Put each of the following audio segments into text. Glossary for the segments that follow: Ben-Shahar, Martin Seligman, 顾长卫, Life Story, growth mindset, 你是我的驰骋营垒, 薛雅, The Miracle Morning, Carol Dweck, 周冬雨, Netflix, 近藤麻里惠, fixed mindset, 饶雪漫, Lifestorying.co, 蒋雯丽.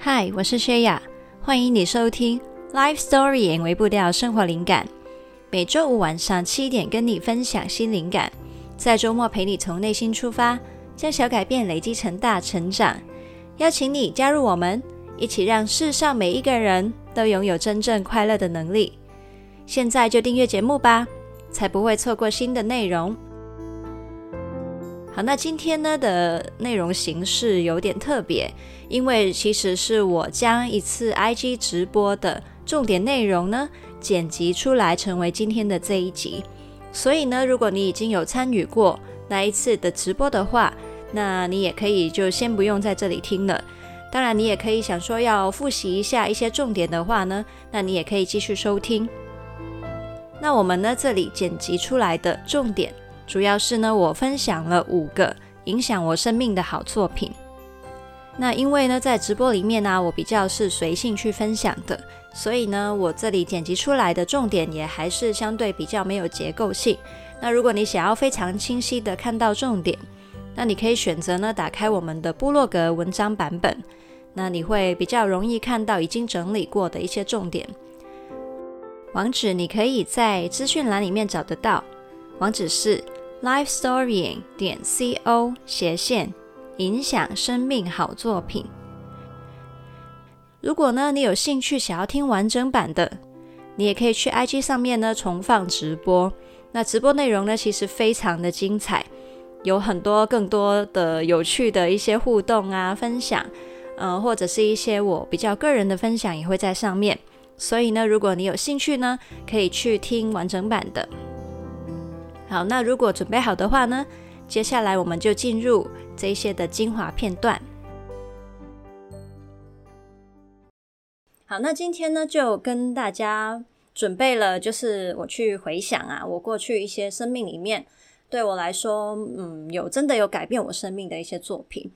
嗨，我是薛雅，欢迎你收听 Life Story 为步调生活灵感，每周五晚上7点跟你分享新灵感，在周末陪你从内心出发，将小改变累积成大成长。邀请你加入我们，一起让世上每一个人都拥有真正快乐的能力。现在就订阅节目吧，才不会错过新的内容。好，那今天呢的内容形式有点特别，因为其实是我将一次 IG 直播的重点内容呢剪辑出来成为今天的这一集，所以呢如果你已经有参与过那一次的直播的话，那你也可以就先不用在这里听了。当然你也可以想说要复习一下一些重点的话呢，那你也可以继续收听。那我们呢这里剪辑出来的重点主要是呢我分享了5个影响我生命的好作品。那因为呢在直播里面我比较是随性去分享的，所以呢我这里剪辑出来的重点也还是相对比较没有结构性。那如果你想要非常清晰的看到重点，那你可以选择呢打开我们的部落格文章版本，那你会比较容易看到已经整理过的一些重点。网址你可以在资讯栏里面找得到，网址是 Lifestorying.co/影响生命好作品。如果呢你有兴趣想要听完整版的，你也可以去 IG 上面呢重放直播。那直播内容呢其实非常的精彩，有很多更多的有趣的一些互动分享或者是一些我比较个人的分享也会在上面，所以呢如果你有兴趣呢可以去听完整版的。好，那如果准备好的话呢，接下来我们就进入这些的精华片段。好，那今天呢就跟大家准备了，就是我去回想我过去一些生命里面对我来说有真的有改变我生命的一些作品。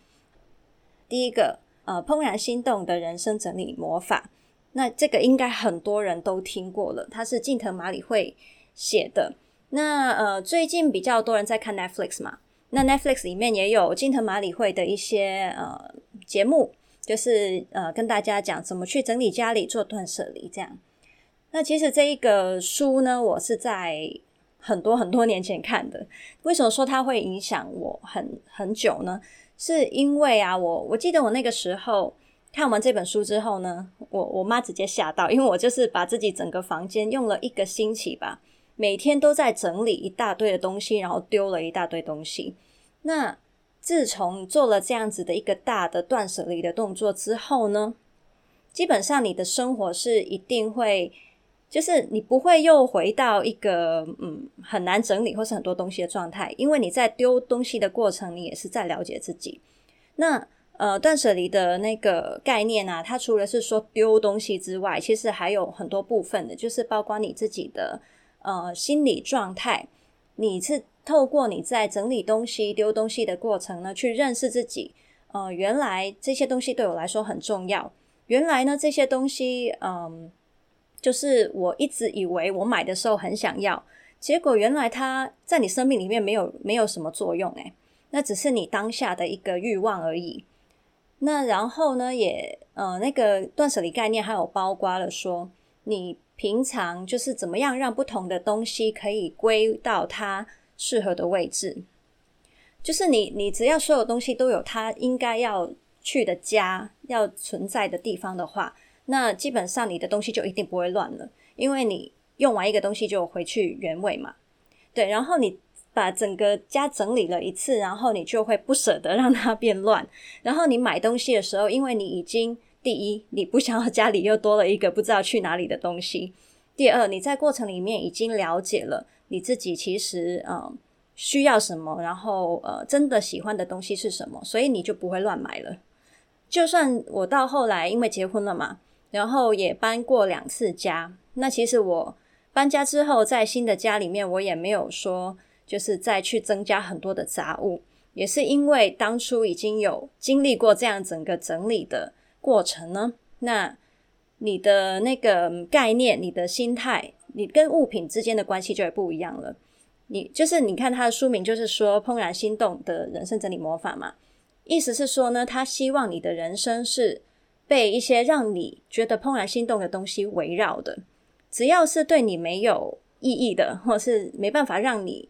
第一个怦然心动的人生整理魔法，那这个应该很多人都听过了，它是近藤麻里惠写的。那最近比较多人在看 Netflix 嘛，那 Netflix 里面也有近藤麻里惠的一些节目，就是跟大家讲怎么去整理家里做断舍离这样。那其实这一个书呢我是在很多年前看的。为什么说它会影响我很久呢？是因为我记得我那个时候看完这本书之后呢，我妈直接吓到，因为我就是把自己整个房间用了1个星期吧，每天都在整理一大堆的东西，然后丢了一大堆东西。那自从做了这样子的一个大的断舍离的动作之后呢，基本上你的生活是一定会，就是你不会又回到一个很难整理或是很多东西的状态，因为你在丢东西的过程你也是在了解自己。那断舍离的那个概念它除了是说丢东西之外，其实还有很多部分的，就是包括你自己的心理状态，你是透过你在整理东西丢东西的过程呢去认识自己。原来这些东西对我来说很重要，原来呢这些东西就是我一直以为我买的时候很想要，结果原来它在你生命里面没有什么作用那只是你当下的一个欲望而已。那然后呢也那个断舍离概念还有包括了说你平常就是怎么样让不同的东西可以归到它适合的位置，就是你只要所有东西都有它应该要去的家，要存在的地方的话，那基本上你的东西就一定不会乱了，因为你用完一个东西就回去原位嘛。对，然后你把整个家整理了一次，然后你就会不舍得让它变乱。然后你买东西的时候，因为你已经第一你不想要家里又多了一个不知道去哪里的东西，第二你在过程里面已经了解了你自己其实需要什么，然后真的喜欢的东西是什么，所以你就不会乱买了。就算我到后来因为结婚了嘛，然后也搬过2次家，那其实我搬家之后在新的家里面我也没有说就是再去增加很多的杂物，也是因为当初已经有经历过这样整个整理的过程呢，那你的那个概念，你的心态，你跟物品之间的关系就会不一样了。你看他的书名就是说怦然心动的人生整理魔法嘛，意思是说呢他希望你的人生是被一些让你觉得怦然心动的东西围绕的。只要是对你没有意义的，或是没办法让你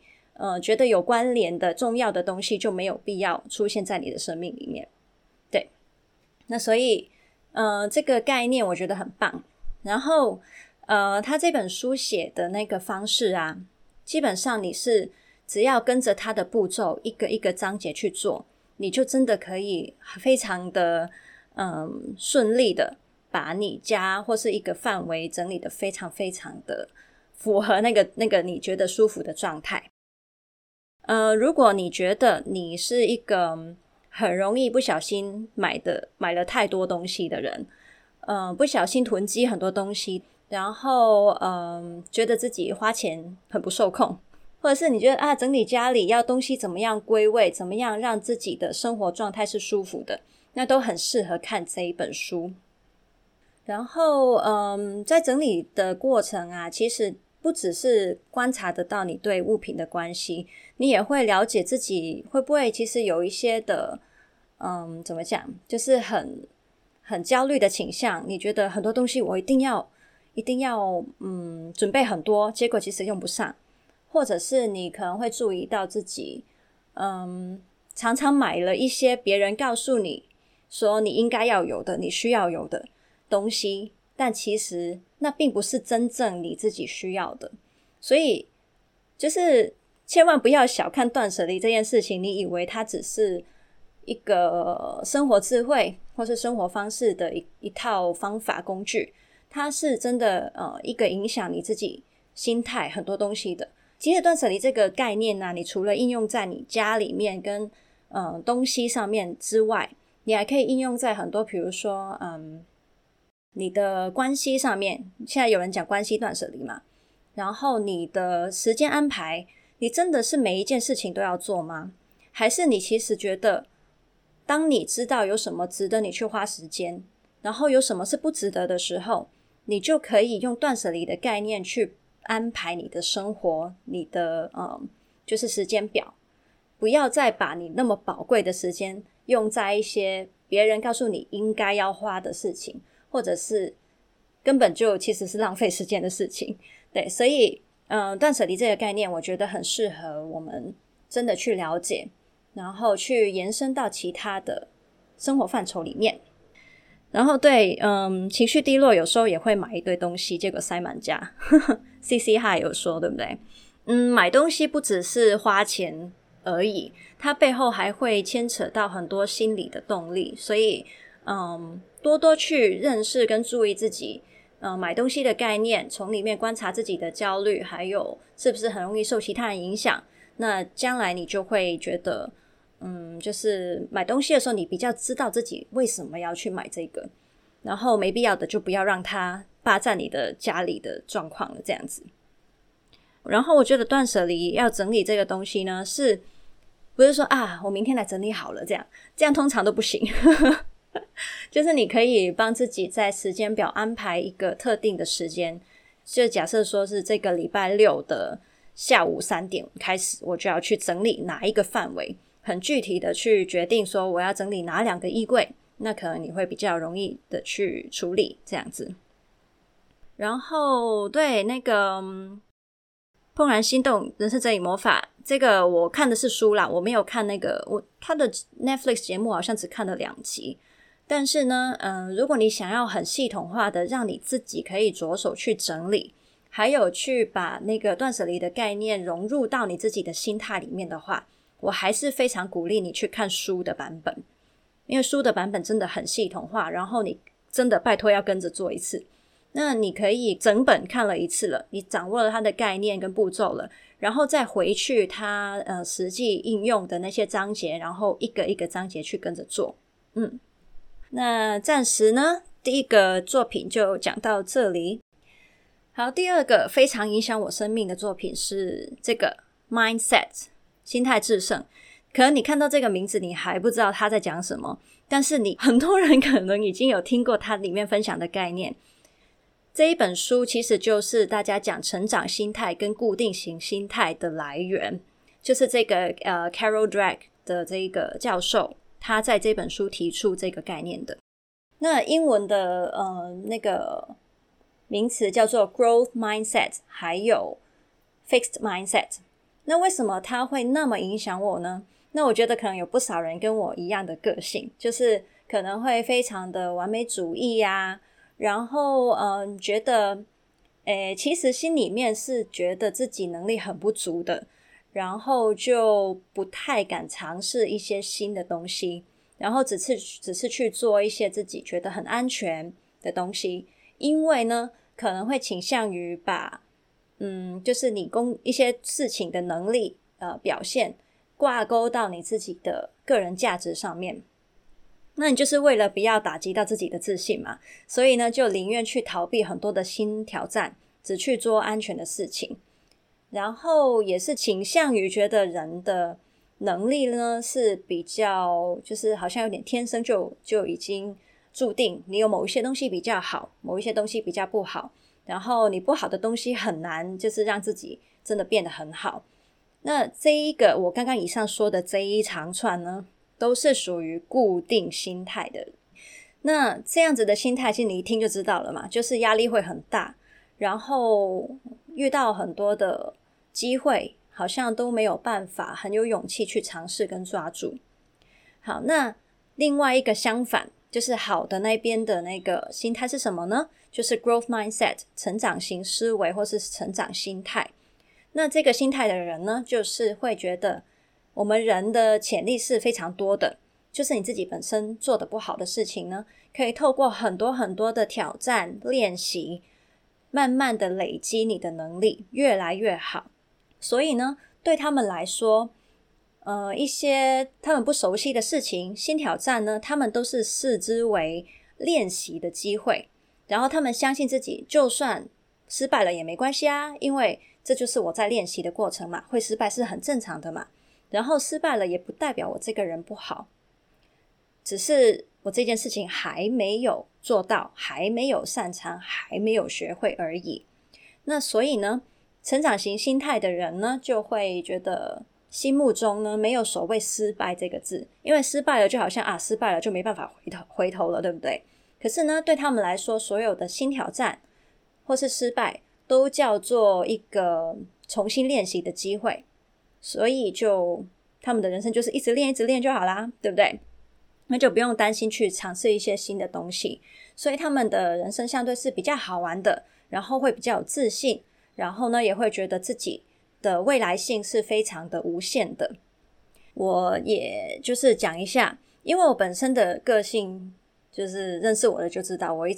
觉得有关联的重要的东西，就没有必要出现在你的生命里面。对，那所以这个概念我觉得很棒。然后他这本书写的那个方式啊，基本上你是只要跟着他的步骤一个一个章节去做，你就真的可以非常的顺利的把你家或是一个范围整理的非常非常的符合那个你觉得舒服的状态。如果你觉得你是一个很容易不小心买了太多东西的人，不小心囤积很多东西，然后觉得自己花钱很不受控，或者是你觉得啊，整理家里要东西怎么样归位，怎么样让自己的生活状态是舒服的，那都很适合看这一本书。然后在整理的过程啊，其实不只是观察得到你对物品的关系，你也会了解自己会不会其实有一些的怎么讲，就是很焦虑的倾向。你觉得很多东西我一定要准备很多，结果其实用不上。或者是你可能会注意到自己常常买了一些别人告诉你说你应该要有的，你需要有的东西，但其实那并不是真正你自己需要的。所以就是千万不要小看断舍离这件事情，你以为它只是一个生活智慧或是生活方式的 一套方法工具，它是真的一个影响你自己心态很多东西的。其实断舍离这个概念啊，你除了应用在你家里面跟东西上面之外，你还可以应用在很多，比如说你的关系上面，现在有人讲关系断舍离嘛，然后你的时间安排，你真的是每一件事情都要做吗？还是你其实觉得当你知道有什么值得你去花时间，然后有什么是不值得的时候，你就可以用断舍离的概念去安排你的生活，你的就是时间表，不要再把你那么宝贵的时间用在一些别人告诉你应该要花的事情，或者是根本就其实是浪费时间的事情。对，所以断舍离这个概念我觉得很适合我们真的去了解，然后去延伸到其他的生活范畴里面。然后对情绪低落有时候也会买一堆东西，结果塞满家CC 哈有说对不对？买东西不只是花钱而已，它背后还会牵扯到很多心理的动力。所以多多去认识跟注意自己买东西的概念，从里面观察自己的焦虑，还有是不是很容易受其他人影响。那将来你就会觉得就是买东西的时候你比较知道自己为什么要去买这个，然后没必要的就不要让它霸占你的家里的状况了，这样子。然后我觉得断舍离要整理这个东西呢，是不是说啊我明天来整理好了，这样通常都不行就是你可以帮自己在时间表安排一个特定的时间，就假设说是这个礼拜六的下午3点开始，我就要去整理哪一个范围，很具体的去决定说我要整理哪2个衣柜，那可能你会比较容易的去处理，这样子。然后对那个怦然心动人生整理魔法，这个我看的是书啦，我没有看那个他的 Netflix 节目好像只看了2集。但是呢如果你想要很系统化的让你自己可以着手去整理，还有去把那个断舍离的概念融入到你自己的心态里面的话，我还是非常鼓励你去看书的版本，因为书的版本真的很系统化，然后你真的拜托要跟着做一次。那你可以整本看了一次了，你掌握了它的概念跟步骤了，然后再回去它实际应用的那些章节，然后一个一个章节去跟着做。那暂时呢第一个作品就讲到这里。好，第二个非常影响我生命的作品是这个 mindset 心态制胜。可能你看到这个名字你还不知道他在讲什么，但是你很多人可能已经有听过他里面分享的概念。这一本书其实就是大家讲成长心态跟固定型心态的来源，就是这个Carol Dweck 的这个教授，他在这本书提出这个概念的。那英文的那个名词叫做 growth mindset 还有 fixed mindset。 那为什么它会那么影响我呢？那我觉得可能有不少人跟我一样的个性，就是可能会非常的完美主义啊，然后觉得其实心里面是觉得自己能力很不足的，然后就不太敢尝试一些新的东西，然后只是去做一些自己觉得很安全的东西。因为呢可能会倾向于把就是你一些事情的能力表现挂钩到你自己的个人价值上面，那你就是为了不要打击到自己的自信嘛，所以呢就宁愿去逃避很多的新挑战，只去做安全的事情。然后也是倾向于觉得人的能力呢是比较就是好像有点天生就已经注定，你有某一些东西比较好，某一些东西比较不好，然后你不好的东西很难就是让自己真的变得很好。那这一个我刚刚以上说的这一长串呢都是属于固定心态的。那这样子的心态其实你一听就知道了嘛，就是压力会很大，然后遇到很多的机会好像都没有办法很有勇气去尝试跟抓住。好，那另外一个相反就是好的那边的那个心态是什么呢？就是 growth mindset 成长型思维或是成长心态。那这个心态的人呢就是会觉得我们人的潜力是非常多的，就是你自己本身做的不好的事情呢可以透过很多很多的挑战练习慢慢的累积你的能力越来越好。所以呢对他们来说一些他们不熟悉的事情新挑战呢他们都是视之为练习的机会，然后他们相信自己就算失败了也没关系啊，因为这就是我在练习的过程嘛，会失败是很正常的嘛，然后失败了也不代表我这个人不好，只是我这件事情还没有做到，还没有擅长，还没有学会而已。那所以呢成长型心态的人呢就会觉得心目中呢没有所谓失败这个字，因为失败了就好像失败了就没办法回头了，对不对？可是呢对他们来说所有的新挑战或是失败都叫做一个重新练习的机会，所以就他们的人生就是一直练一直练就好啦，对不对？那就不用担心去尝试一些新的东西，所以他们的人生相对是比较好玩的，然后会比较有自信，然后呢也会觉得自己的未来性是非常的无限的。我也就是讲一下，因为我本身的个性就是认识我的就知道，我一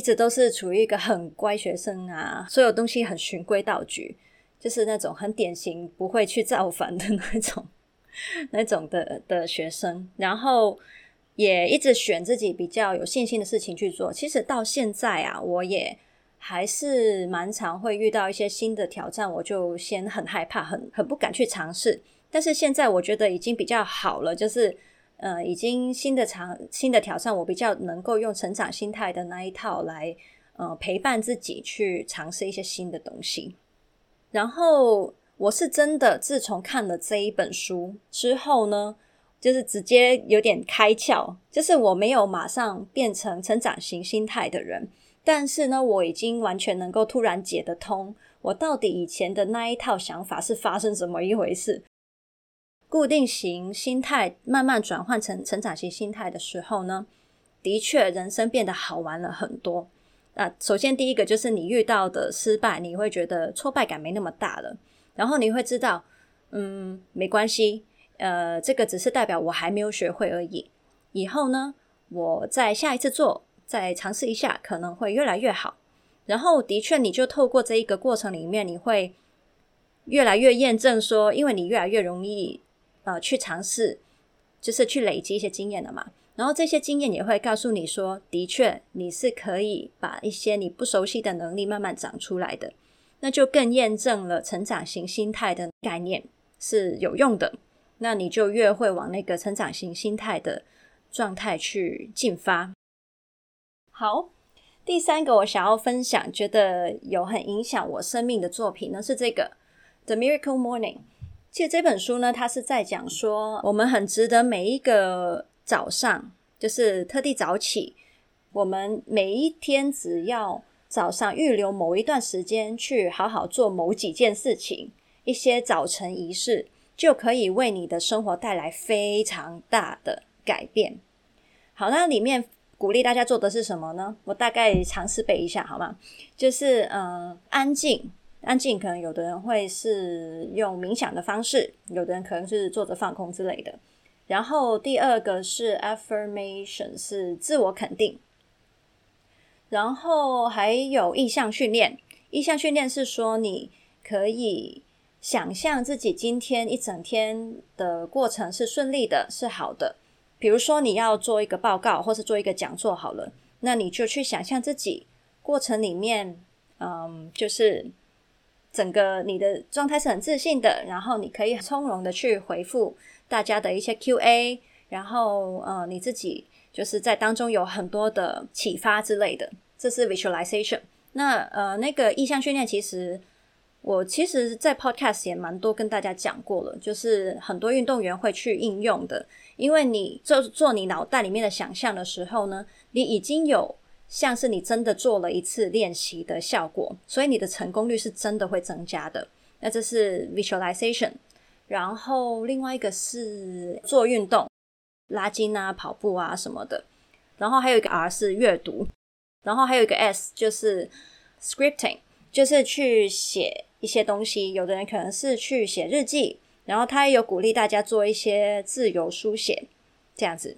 直都是处于一个很乖学生啊，所有东西很循规蹈矩，就是那种很典型不会去造反的那种的学生，然后也一直选自己比较有信心的事情去做。其实到现在啊我也还是蛮常会遇到一些新的挑战，我就先很害怕，很不敢去尝试。但是现在我觉得已经比较好了，就是已经新的挑战我比较能够用成长心态的那一套来陪伴自己去尝试一些新的东西。然后我是真的自从看了这一本书之后呢就是直接有点开窍，就是我没有马上变成成长型心态的人，但是呢我已经完全能够突然解得通我到底以前的那一套想法是发生什么一回事。固定型心态慢慢转换成成长型心态的时候呢的确人生变得好玩了很多。首先第一个就是你遇到的失败你会觉得挫败感没那么大了，然后你会知道没关系，这个只是代表我还没有学会而已，以后呢我在下一次再尝试一下可能会越来越好。然后的确你就透过这一个过程里面你会越来越验证说，因为你越来越容易去尝试，就是去累积一些经验了嘛，然后这些经验也会告诉你说的确你是可以把一些你不熟悉的能力慢慢长出来的，那就更验证了成长型心态的概念是有用的，那你就越会往那个成长型心态的状态去进发。好，第三个我想要分享觉得有很影响我生命的作品呢是这个 The Miracle Morning。 其实这本书呢它是在讲说我们很值得每一个早上就是特地早起，我们每一天只要早上预留某一段时间去好好做某几件事情，一些早晨仪式，就可以为你的生活带来非常大的改变。好，那里面鼓励大家做的是什么呢？我大概尝试背一下好吗？就是安静，安静可能有的人会是用冥想的方式，有的人可能是坐着放空之类的。然后第二个是 affirmation， 是自我肯定。然后还有意向训练，意向训练是说你可以想象自己今天一整天的过程是顺利的，是好的。比如说你要做一个报告或是做一个讲座好了，那你就去想象自己过程里面就是整个你的状态是很自信的，然后你可以从容的去回复大家的一些 QA， 然后你自己就是在当中有很多的启发之类的，这是 visualization。 那个意向训练其实在 podcast 也蛮多跟大家讲过了，就是很多运动员会去应用的。因为你做你脑袋里面的想象的时候呢，你已经有像是你真的做了一次练习的效果，所以你的成功率是真的会增加的。那这是 visualization。 然后另外一个是做运动，拉筋啊，跑步啊什么的。然后还有一个 R 是阅读，然后还有一个 S 就是 scripting， 就是去写一些东西，有的人可能是去写日记，然后他也有鼓励大家做一些自由书写这样子。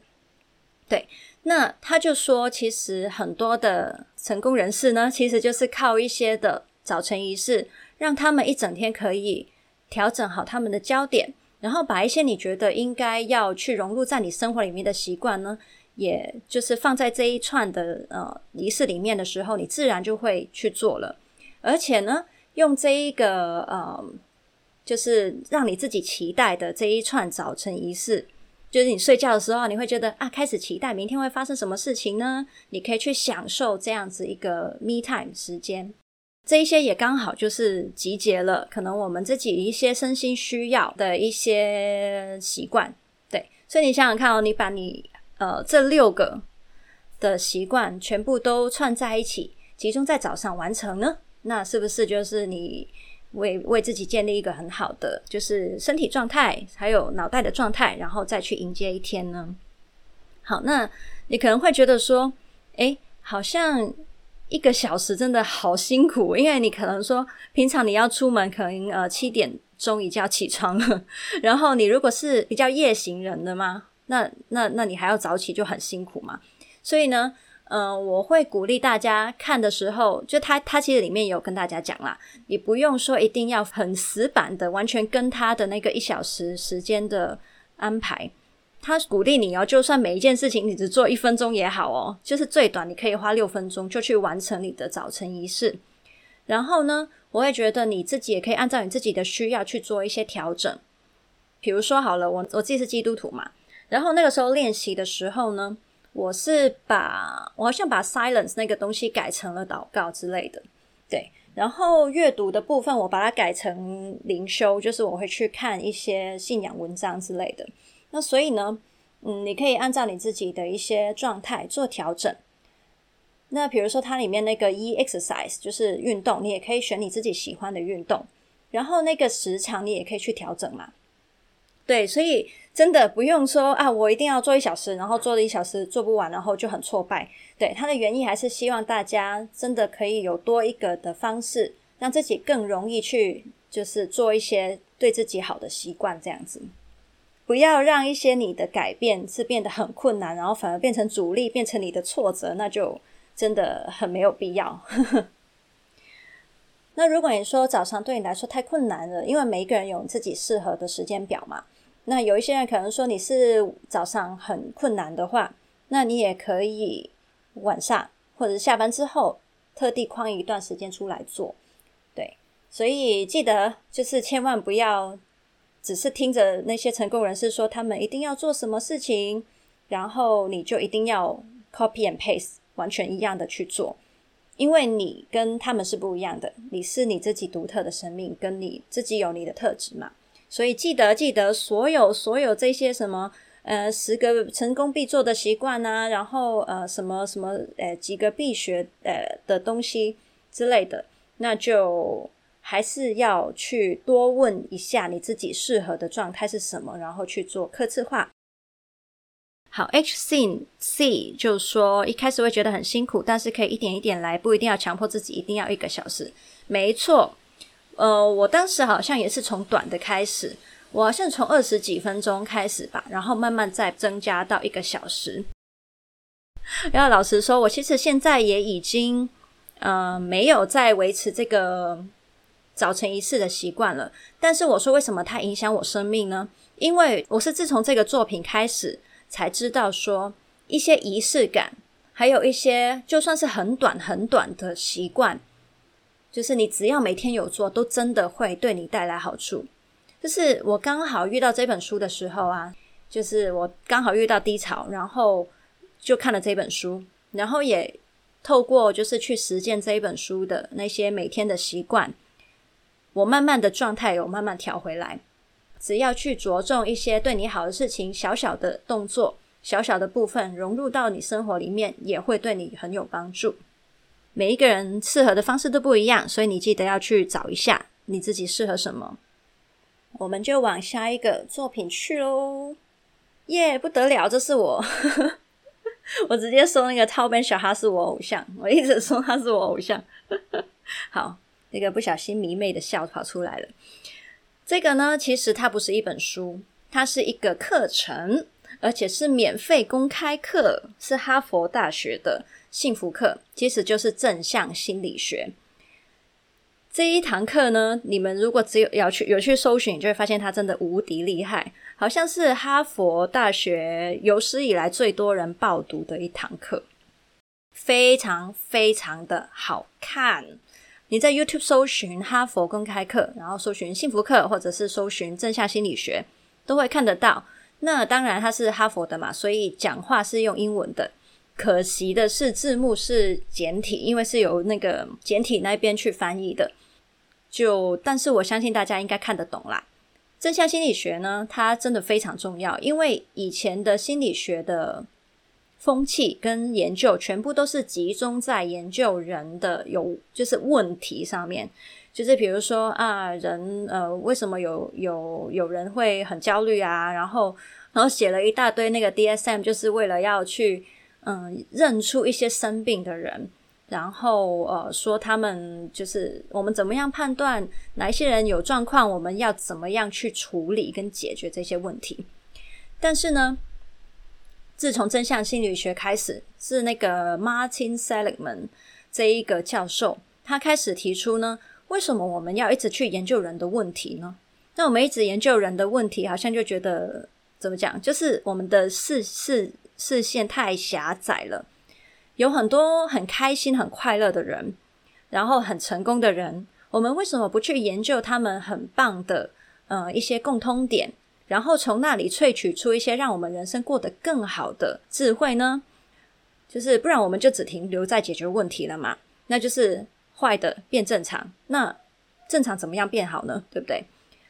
对，那他就说其实很多的成功人士呢，其实就是靠一些的早晨仪式，让他们一整天可以调整好他们的焦点，然后把一些你觉得应该要去融入在你生活里面的习惯呢，也就是放在这一串的仪式里面的时候，你自然就会去做了。而且呢，用这一个就是让你自己期待的这一串早晨仪式，就是你睡觉的时候你会觉得啊，开始期待明天会发生什么事情呢，你可以去享受这样子一个 me time 时间。这一些也刚好就是集结了可能我们自己一些身心需要的一些习惯。对，所以你想想看哦，你把你这6个的习惯全部都串在一起，集中在早上完成呢，那是不是就是你为自己建立一个很好的就是身体状态还有脑袋的状态，然后再去迎接一天呢？好，那你可能会觉得说诶，好像1个小时真的好辛苦，因为你可能说平常你要出门可能7点钟已经要起床了，然后你如果是比较夜行人的嘛，那你还要早起就很辛苦嘛。所以呢我会鼓励大家看的时候，就他其实里面有跟大家讲啦，你不用说一定要很死板的完全跟他的那个1小时时间的安排。他鼓励你哦，就算每一件事情你只做1分钟也好哦，就是最短你可以花6分钟就去完成你的早晨仪式。然后呢，我会觉得你自己也可以按照你自己的需要去做一些调整。比如说好了，我自己是基督徒嘛，然后那个时候练习的时候呢，我好像把 silence 那个东西改成了祷告之类的。对，然后阅读的部分我把它改成灵修，就是我会去看一些信仰文章之类的。那所以呢你可以按照你自己的一些状态做调整。那比如说它里面那个 exercise 就是运动，你也可以选你自己喜欢的运动，然后那个时长你也可以去调整嘛。对，所以真的不用说啊，我一定要做1小时，然后做了1小时做不完，然后就很挫败。对，它的原意还是希望大家真的可以有多一个的方式，让自己更容易去就是做一些对自己好的习惯这样子。不要让一些你的改变是变得很困难，然后反而变成阻力，变成你的挫折，那就真的很没有必要。那如果你说早上对你来说太困难了，因为每一个人有自己适合的时间表嘛，那有一些人可能说你是早上很困难的话，那你也可以晚上或者下班之后特地框一段时间出来做。对，所以记得就是千万不要只是听着那些成功人士说他们一定要做什么事情，然后你就一定要 copy and paste 完全一样的去做，因为你跟他们是不一样的，你是你自己独特的生命，跟你自己有你的特质嘛。所以记得所有这些什么10个成功必做的习惯啊，然后几个必学的东西之类的，那就还是要去多问一下你自己适合的状态是什么，然后去做客制化。好 HC 就说一开始会觉得很辛苦，但是可以一点一点来，不一定要强迫自己一定要1个小时。没错，我当时好像也是从短的开始，我好像从20几分钟开始吧，然后慢慢再增加到1个小时。然后老实说，我其实现在也已经没有再维持这个早晨仪式的习惯了。但是我说为什么它影响我生命呢？因为我是自从这个作品开始才知道说，一些仪式感，还有一些就算是很短的习惯，就是你只要每天有做，都真的会对你带来好处。就是我刚好遇到这本书的时候啊，就是我刚好遇到低潮，然后就看了这本书，然后也透过就是去实践这一本书的那些每天的习惯，我慢慢的状态有慢慢调回来。只要去着重一些对你好的事情，小小的动作，小小的部分融入到你生活里面，也会对你很有帮助。每一个人适合的方式都不一样，所以你记得要去找一下你自己适合什么。我们就往下一个作品去咯。耶、不得了，这是我我直接说那个套 Ben-Shahar 是我偶像，我一直说他是我偶像好，那个不小心迷妹的笑跑出来了。这个呢，其实它不是一本书，它是一个课程，而且是免费公开课，是哈佛大学的幸福课，其实就是正向心理学。这一堂课呢，你们如果只有去搜寻，就会发现它真的无敌厉害，好像是哈佛大学有史以来最多人报读的一堂课，非常非常的好看。你在 YouTube 搜寻哈佛公开课，然后搜寻幸福课，或者是搜寻正向心理学，都会看得到。那当然它是哈佛的嘛，所以讲话是用英文的，可惜的是字幕是简体，因为是由那个简体那边去翻译的，但是我相信大家应该看得懂啦。正向心理学呢，它真的非常重要，因为以前的心理学的风气跟研究全部都是集中在研究人的就是问题上面，就是比如说啊，人为什么有人会很焦虑啊，然后写了一大堆那个 DSM， 就是为了要去认出一些生病的人，然后说他们就是我们怎么样判断哪一些人有状况，我们要怎么样去处理跟解决这些问题。但是呢，自从正向心理学开始，是那个 Martin Seligman 这一个教授，他开始提出呢，为什么我们要一直去研究人的问题呢？那我们一直研究人的问题，好像就觉得怎么讲，就是我们的视线太狭窄了。有很多很开心很快乐的人，然后很成功的人，我们为什么不去研究他们很棒的一些共通点，然后从那里萃取出一些让我们人生过得更好的智慧呢？就是不然我们就只停留在解决问题了嘛，那就是坏的变正常，那正常怎么样变好呢？对不对？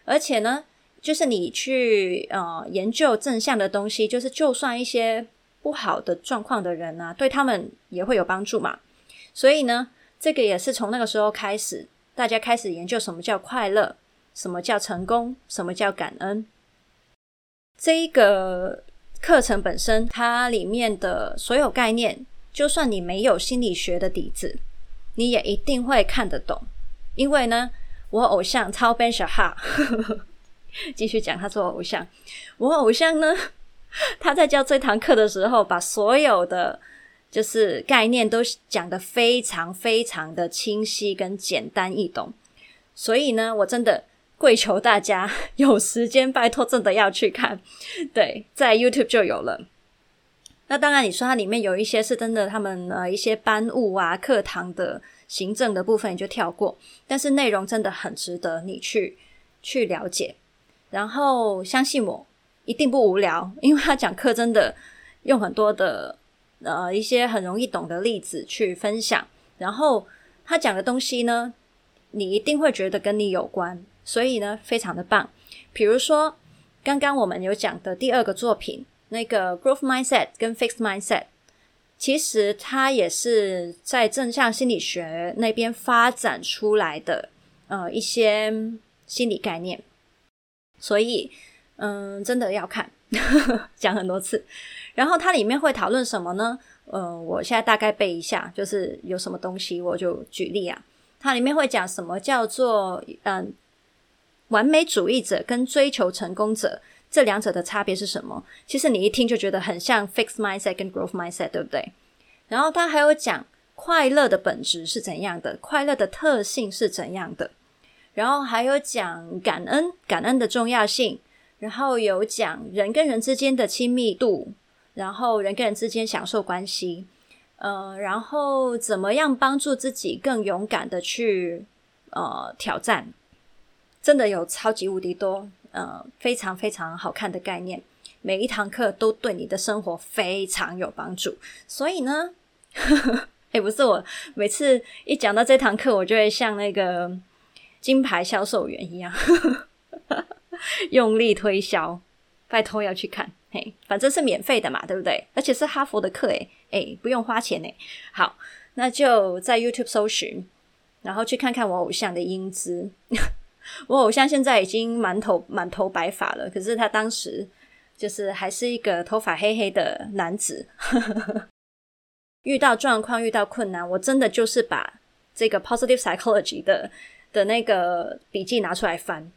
而且呢，就是你去研究正向的东西，就算一些不好的状况的人啊，对他们也会有帮助嘛。所以呢，这个也是从那个时候开始，大家开始研究什么叫快乐，什么叫成功，什么叫感恩。这一个课程本身，它里面的所有概念，就算你没有心理学的底子，你也一定会看得懂。因为呢，我偶像超 Ben-Shahar 继续讲他是我偶像。我偶像呢，他在教这堂课的时候，把所有的就是概念都讲得非常非常的清晰跟简单易懂。所以呢，我真的跪求大家有时间拜托真的要去看，对，在 YouTube 就有了。那当然你说它里面有一些是真的他们一些班务啊，课堂的行政的部分你就跳过，但是内容真的很值得你去了解，然后相信我一定不无聊，因为他讲课真的用很多的一些很容易懂的例子去分享，然后他讲的东西呢，你一定会觉得跟你有关，所以呢非常的棒。比如说刚刚我们有讲的第2个作品，那个 growth mindset 跟 fixed mindset， 其实它也是在正向心理学那边发展出来的一些心理概念，所以真的要看讲很多次。然后它里面会讨论什么呢？我现在大概背一下，就是有什么东西我就举例啊。它里面会讲什么叫做完美主义者跟追求成功者这两者的差别是什么？其实你一听就觉得很像 fixed mindset 跟 growth mindset， 对不对？然后他还有讲快乐的本质是怎样的，快乐的特性是怎样的，然后还有讲感恩的重要性，然后有讲人跟人之间的亲密度，然后人跟人之间享受关系，然后怎么样帮助自己更勇敢的去挑战，真的有超级无敌多非常非常好看的概念，每一堂课都对你的生活非常有帮助。所以呢不是我每次一讲到这堂课我就会像那个金牌销售员一样用力推销，拜托要去看，反正是免费的嘛，对不对？而且是哈佛的课不用花钱好，那就在 YouTube 搜寻，然后去看看我偶像的英姿我偶像现在已经满头白发了，可是他当时就是还是一个头发黑黑的男子遇到状况遇到困难，我真的就是把这个 positive psychology 的那个笔记拿出来翻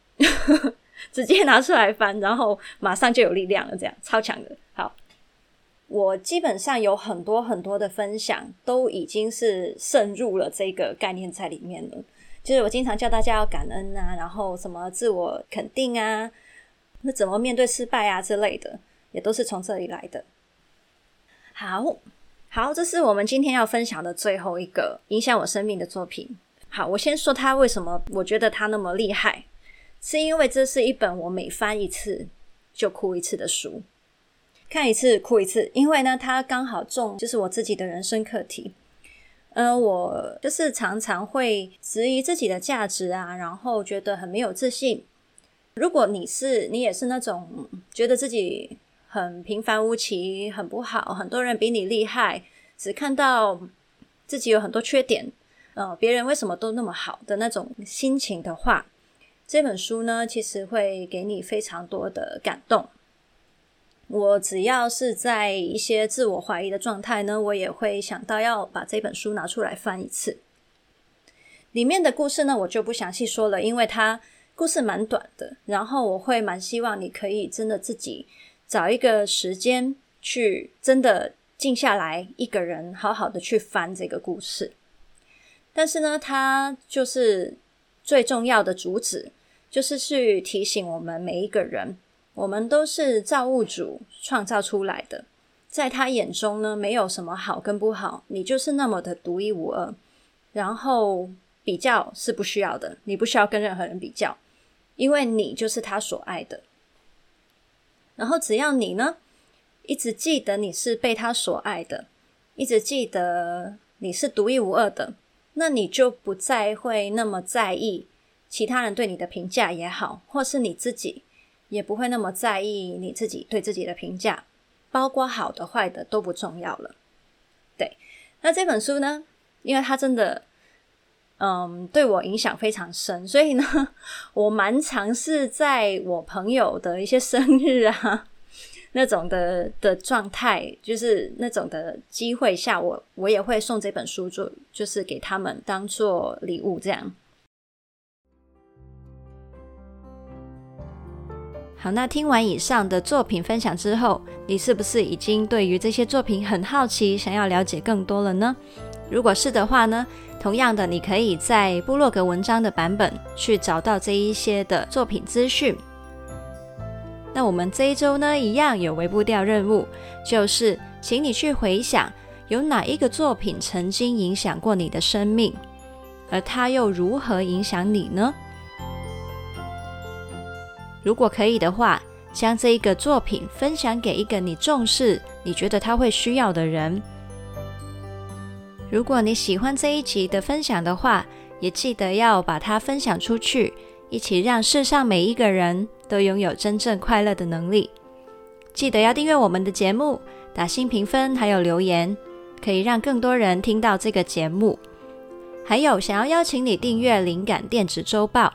直接拿出来翻，然后马上就有力量了，这样超强的。好，我基本上有很多很多的分享都已经是渗入了这个概念在里面了，就是我经常叫大家要感恩啊，然后什么自我肯定啊，那怎么面对失败啊之类的，也都是从这里来的。好，这是我们今天要分享的最后一个影响我生命的作品。好，我先说它为什么我觉得它那么厉害，是因为这是一本我每翻一次就哭一次的书，看一次哭一次，因为呢它刚好中就是我自己的人生课题。我就是常常会质疑自己的价值啊，然后觉得很没有自信。如果你也是那种觉得自己很平凡无奇，很不好，很多人比你厉害，只看到自己有很多缺点，别人为什么都那么好的那种心情的话，这本书呢其实会给你非常多的感动。我只要是在一些自我怀疑的状态呢，我也会想到要把这本书拿出来翻一次。里面的故事呢我就不详细说了，因为它故事蛮短的，然后我会蛮希望你可以真的自己找一个时间去真的静下来，一个人好好的去翻这个故事。但是呢它就是最重要的主旨就是去提醒我们每一个人，我们都是造物主创造出来的，在他眼中呢没有什么好跟不好，你就是那么的独一无二，然后比较是不需要的，你不需要跟任何人比较，因为你就是他所爱的。然后只要你呢一直记得你是被他所爱的，一直记得你是独一无二的，那你就不再会那么在意其他人对你的评价也好，或是你自己也不会那么在意你自己对自己的评价，包括好的坏的都不重要了。对，那这本书呢因为它真的对我影响非常深，所以呢我蛮常是在我朋友的一些生日啊那种的状态，就是那种的机会下，我也会送这本书就是给他们当做礼物这样。好，那听完以上的作品分享之后，你是不是已经对于这些作品很好奇，想要了解更多了呢？如果是的话呢，同样的你可以在部落格文章的版本去找到这一些的作品资讯。那我们这一周呢一样有微步调任务，就是请你去回想有哪一个作品曾经影响过你的生命，而它又如何影响你呢？如果可以的话，将这一个作品分享给一个你重视，你觉得他会需要的人。如果你喜欢这一集的分享的话，也记得要把它分享出去，一起让世上每一个人都拥有真正快乐的能力。记得要订阅我们的节目，打新评分还有留言，可以让更多人听到这个节目。还有想要邀请你订阅灵感电子周报，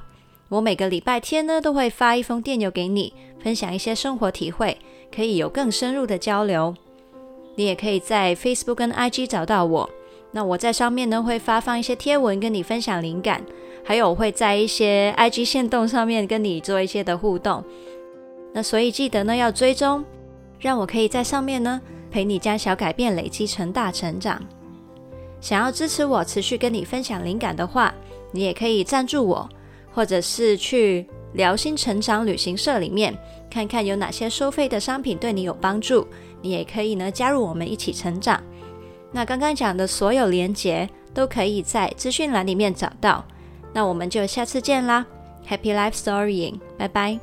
我每个礼拜天呢都会发一封电邮给你，分享一些生活体会，可以有更深入的交流。你也可以在 Facebook 跟 IG 找到我，那我在上面呢会发放一些贴文跟你分享灵感，还有会在一些 IG 限动上面跟你做一些的互动。那所以记得呢要追踪，让我可以在上面呢陪你将小改变累积成大成长。想要支持我持续跟你分享灵感的话，你也可以赞助我，或者是去聊心成长旅行社里面看看有哪些收费的商品对你有帮助，你也可以呢加入我们一起成长。那刚刚讲的所有连结都可以在资讯栏里面找到。那我们就下次见啦， Happy Life Storying， 拜拜。